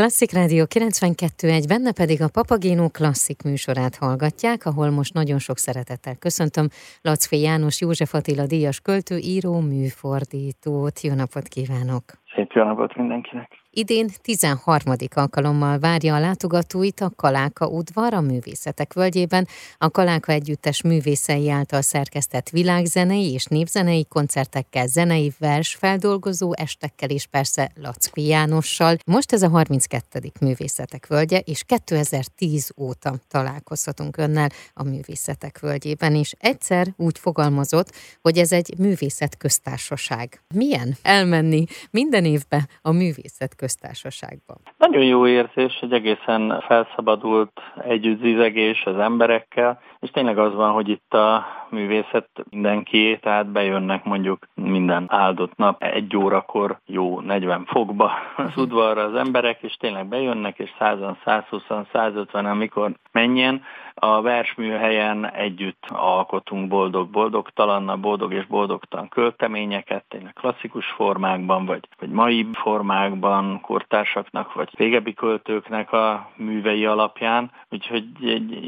Klasszik Rádió 92.1, benne pedig a Papagénó klasszik műsorát hallgatják, ahol most nagyon sok szeretettel köszöntöm Lackfi János, József Attila díjas költő, író, műfordítót. Jó napot kívánok! Szép jó napot mindenkinek! Idén 13. alkalommal várja a látogatóit a Kaláka udvar a Művészetek Völgyében, a Kaláka együttes művészei által szerkesztett világzenei és népzenei koncertekkel, zenei versfeldolgozó estekkel és persze Lackfi Jánossal. Most ez a 32. Művészetek Völgye, és 2010 óta találkozhatunk önnel a Művészetek Völgyében, és egyszer úgy fogalmazott, hogy ez egy művészetköztársaság. Milyen elmenni minden évbe a művészetköztársaságba? Nagyon jó érzés, egy egészen felszabadult együttzizegés az emberekkel, és tényleg az van, hogy itt a művészet mindenkié, tehát bejönnek mondjuk minden áldott nap, 1 órakor jó 40 fokba az udvarra az emberek, és tényleg bejönnek, és 100-an, 120-an, 150-en, amikor menjen. A versműhelyen együtt alkotunk boldog-boldogtalanna, boldog és boldogtalan költeményeket, tényleg klasszikus formákban, vagy mai formákban, kortársaknak, vagy régebbi költőknek a művei alapján. Úgyhogy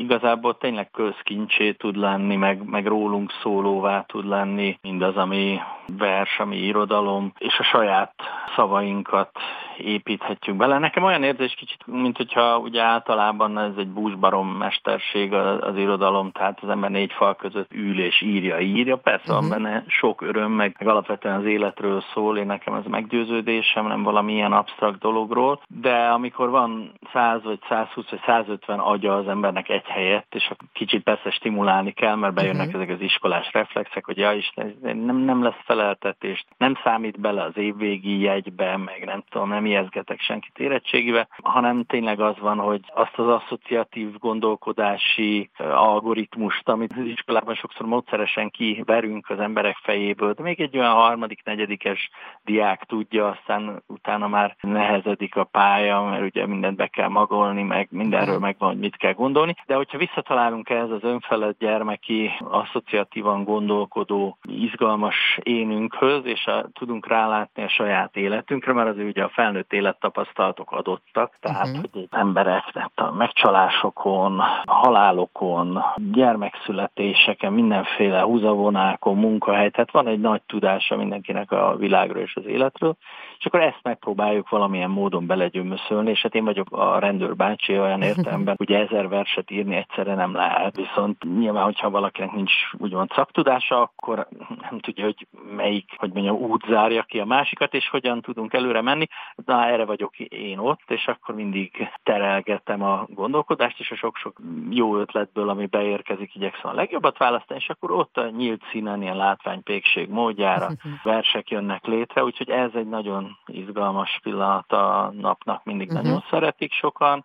igazából tényleg közkincsé tud lenni, meg rólunk szólóvá tud lenni mindaz, ami vers, ami irodalom, és a saját szavainkat építhetjük bele. Nekem olyan érzés kicsit, mint hogyha ugye általában ez egy búzsbarom mesterség az irodalom, tehát az ember 4 fal között ül és írja. Persze van benne sok öröm, meg alapvetően az életről szól, én nekem ez meggyőződésem, nem valamilyen absztrakt dologról, de amikor van 100 vagy 120 vagy 150 agya az embernek egy helyett, és kicsit persze stimulálni kell, mert bejönnek ezek az iskolás reflexek, hogy ja Isten, nem lesz feleltetést, nem számít bele az évvégi jegybe, meg nem ijeszgetek senkit érettségével, hanem tényleg az van, hogy azt az asszociatív gondolkodási algoritmust, amit az iskolában sokszor módszeresen kiverünk az emberek fejéből, de még egy olyan 3., 4. diák tudja, aztán utána már nehezedik a pálya, mert ugye mindent be kell magolni, meg mindenről megvan, hogy mit kell gondolni. De hogyha visszatalálunk ehhez az önfelett gyermeki, asszociatívan gondolkodó, izgalmas énünkhöz, és tudunk rálátni a saját életünkre, mert az ugye a felnőtt élettapasztalatok adottak, tehát hogy embereknek a megcsalásokon, a halálokon, gyermekszületéseken, mindenféle húzavonákon, munkahely, tehát van egy nagy tudása mindenkinek a világról és az életről, és akkor ezt megpróbáljuk valamilyen módon belegyömöszölni, és hát én vagyok a rendőrbácsi olyan értelemben, ugye 1000 verset írni egyszerre nem lehet, viszont nyilván, hogyha valakinek nincs úgymond szaktudása, akkor nem tudja, hogy melyik, hogy mondjam, út zárja ki a másikat, és hogyan tudunk előre menni. Na, erre vagyok én ott, és akkor mindig terelgetem a gondolkodást, és a sok-sok jó ötletből, ami beérkezik, igyekszem a legjobbat választani, és akkor ott a nyílt színen, ilyen látványpékség módjára versek jönnek létre, úgyhogy ez egy nagyon izgalmas pillanat a napnak, mindig nagyon szeretik sokan.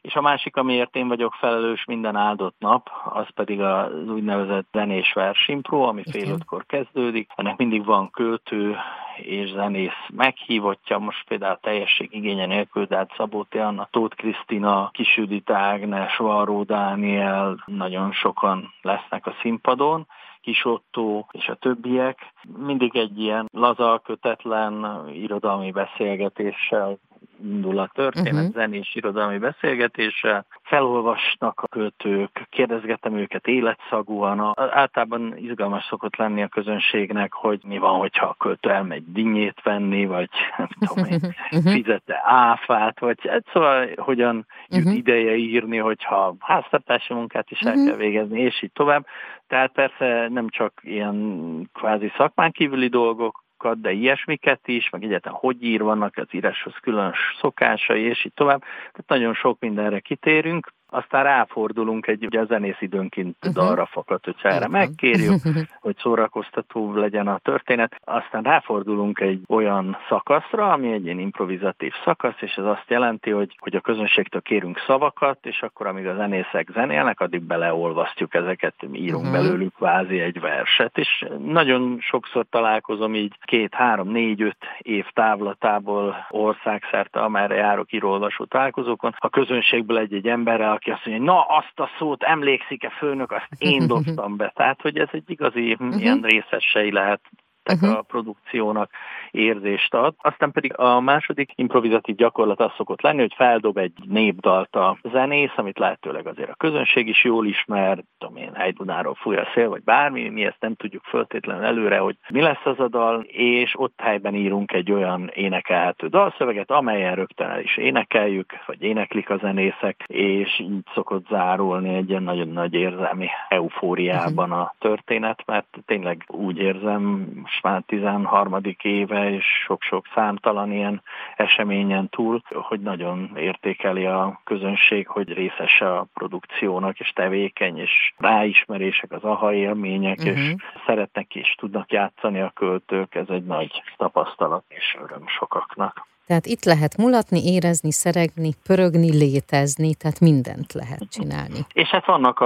És a másik, amiért én vagyok felelős minden áldott nap, az pedig az úgynevezett zenés versimpró, ami 5:30 kezdődik. Ennek mindig van költő és zenész meghívottja, most például teljesség igénye nélkül, de hát Szabó T. Anna, Tóth Krisztina, Kiss Judit Ágnes, Varró Dániel, nagyon sokan lesznek a színpadon, Kiss Ottó és a többiek. Mindig egy ilyen laza, kötetlen irodalmi beszélgetéssel indul a történet, zenés irodalmi beszélgetéssel. Felolvasnak a költők, kérdezgetem őket életszagúan. Általában izgalmas szokott lenni a közönségnek, hogy mi van, hogyha a költő elmegy dinnyét venni, vagy nem tudom én, fizette áfát, vagy szóval hogyan jut ideje írni, hogyha háztartási munkát is el kell végezni, és így tovább. Tehát persze nem csak ilyen kvázi szakmán kívüli dolgok, de ilyesmiket is, meg egyáltalán hogy ír, vannak az íráshoz különös szokásai, és így tovább. Tehát nagyon sok mindenre kitérünk, aztán ráfordulunk egy, ugye a zenész időnként dalra fakad, hogyha erre megkérjük, hogy szórakoztató legyen a történet. Aztán ráfordulunk egy olyan szakaszra, ami egy ilyen improvizatív szakasz, és ez azt jelenti, hogy a közönségtől kérünk szavakat, és akkor amíg a zenészek zenélnek, addig beleolvasztjuk ezeket, írunk belőlük kvázi egy verset, és nagyon sokszor találkozom így 2, 3, 4, 5 év távlatából országszerte, amerre járok író-olvasó találkozókon, a közönségből egy emberrel, aki azt mondja, na azt a szót emlékszik-e főnök, azt én dobtam be. Tehát, hogy ez egy igazi ilyen részessei lehet részeknek a produkciónak érzést ad. Aztán pedig a második improvizatív gyakorlat az szokott lenni, hogy feldob egy népdalt a zenész, amit lehetőleg azért a közönség is jól ismer, tudom én, Hegydunáról fúj a szél, vagy bármi, mi ezt nem tudjuk föltétlenül előre, hogy mi lesz az a dal, és ott helyben írunk egy olyan énekelhető dalszöveget, amelyen rögtön el is énekeljük, vagy éneklik a zenészek, és így szokott zárulni egy ilyen nagyon nagy érzelmi eufóriában a történet, mert tényleg úgy érzem, most már 13. éve, és sok-sok számtalan ilyen eseményen túl, hogy nagyon értékeli a közönség, hogy részese a produkciónak, és tevékeny, és ráismerések, az aha élmények, és szeretnek és tudnak játszani a költők, ez egy nagy tapasztalat és öröm sokaknak. Tehát itt lehet mulatni, érezni, szeregni, pörögni, létezni, tehát mindent lehet csinálni. És hát vannak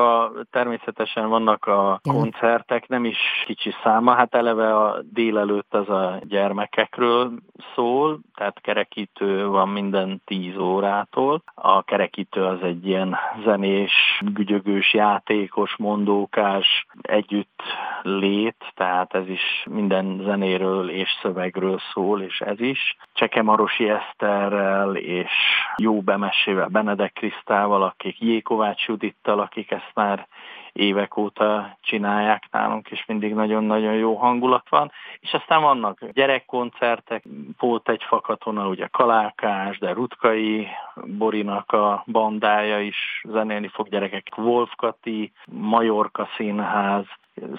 természetesen vannak a koncertek, nem is kicsi száma, hát eleve a délelőtt az a gyermekekről szól, tehát kerekítő van minden 10 órától. A kerekítő az egy ilyen zenés, gügyögős, játékos, mondókás együtt lét, tehát ez is minden zenéről és szövegről szól, és ez is. Cseke Maros Eszterrel és jó bemesével, Benedek Krisztával, akik Jékovács Judittal, akik ezt már évek óta csinálják nálunk, és mindig nagyon-nagyon jó hangulat van. És aztán vannak gyerekkoncertek, volt egy fakatona, ugye Kalákás, de Rutkai Borinak a bandája is zenélni fog, gyerekek, Wolfkati, Majorka színház,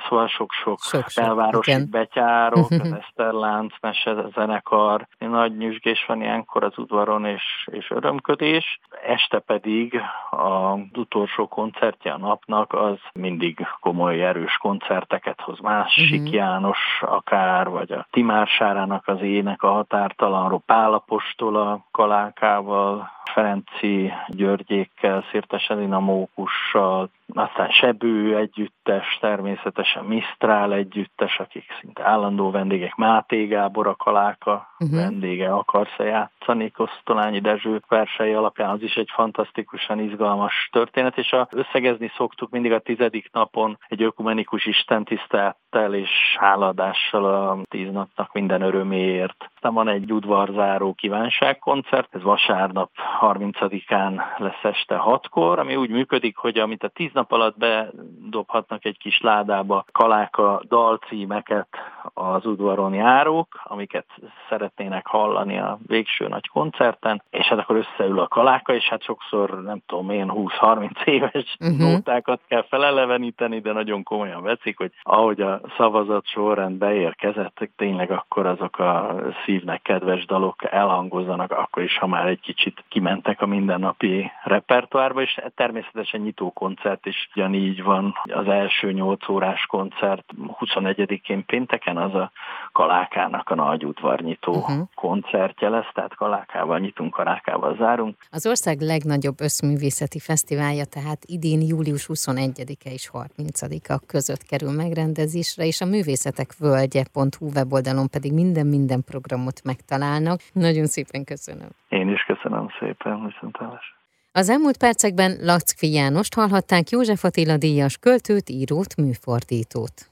szóval sok-sok belvárosi betyárok, az Eszterlánc, Mesezenekar, nagy nyüzsgés van ilyenkor az udvaron, és örömködés. Este pedig az utolsó koncertje a napnak, az mindig komoly, erős koncerteket hoz. Másik János akár, vagy a Timár Sárának az ének a határtalanról, Pálapostola Kalákával, Ferenci Györgyékkel, Szirtes Dinamókussal, aztán Sebő együttes, természetesen Misztrál együttes, akik szinte állandó vendégek, Máté Gábor a Kaláka vendége, akarsz-e játszani, Kosztolányi Dezső versei alapján, az is egy fantasztikusan izgalmas történet, és összegezni szoktuk mindig a 10. napon egy ökumenikus istentisztelettel és hálaadással a 10 napnak minden öröméért. Aztán van egy udvarzáró kívánságkoncert, ez vasárnap 30-án lesz este 6-kor, ami úgy működik, hogy amit a 10 nap alatt bedobhatnak egy kis ládába Kaláka dalcímeket az udvaron járók, amiket szeretnének hallani a végső nagy koncerten, és hát akkor összeül a Kaláka, és hát sokszor, nem tudom én, 20-30 éves nótákat kell feleleveníteni, de nagyon komolyan veszik, hogy ahogy a szavazat sorrend beérkezett, tényleg akkor azok a szívnek kedves dalok elhangozzanak, akkor is, ha már egy kicsit kimentek a mindennapi repertoárba, és természetesen nyitó koncert is ugyanígy van. Az első 8 órás koncert 21-én pénteken az a Kalákának a nagy udvarnyitó koncertje lesz, tehát Kalákával nyitunk, Kalákával zárunk. Az ország legnagyobb összművészeti fesztiválja tehát idén július 21-e és 30-a között kerül megrendezésre, és a művészetekvölgye.hu weboldalon pedig minden programot megtalálnak. Nagyon szépen köszönöm. Én is köszönöm szépen, viszontlátásra. Az elmúlt percekben Lackfi Jánost hallhatták, József Attila díjas költőt, írót, műfordítót.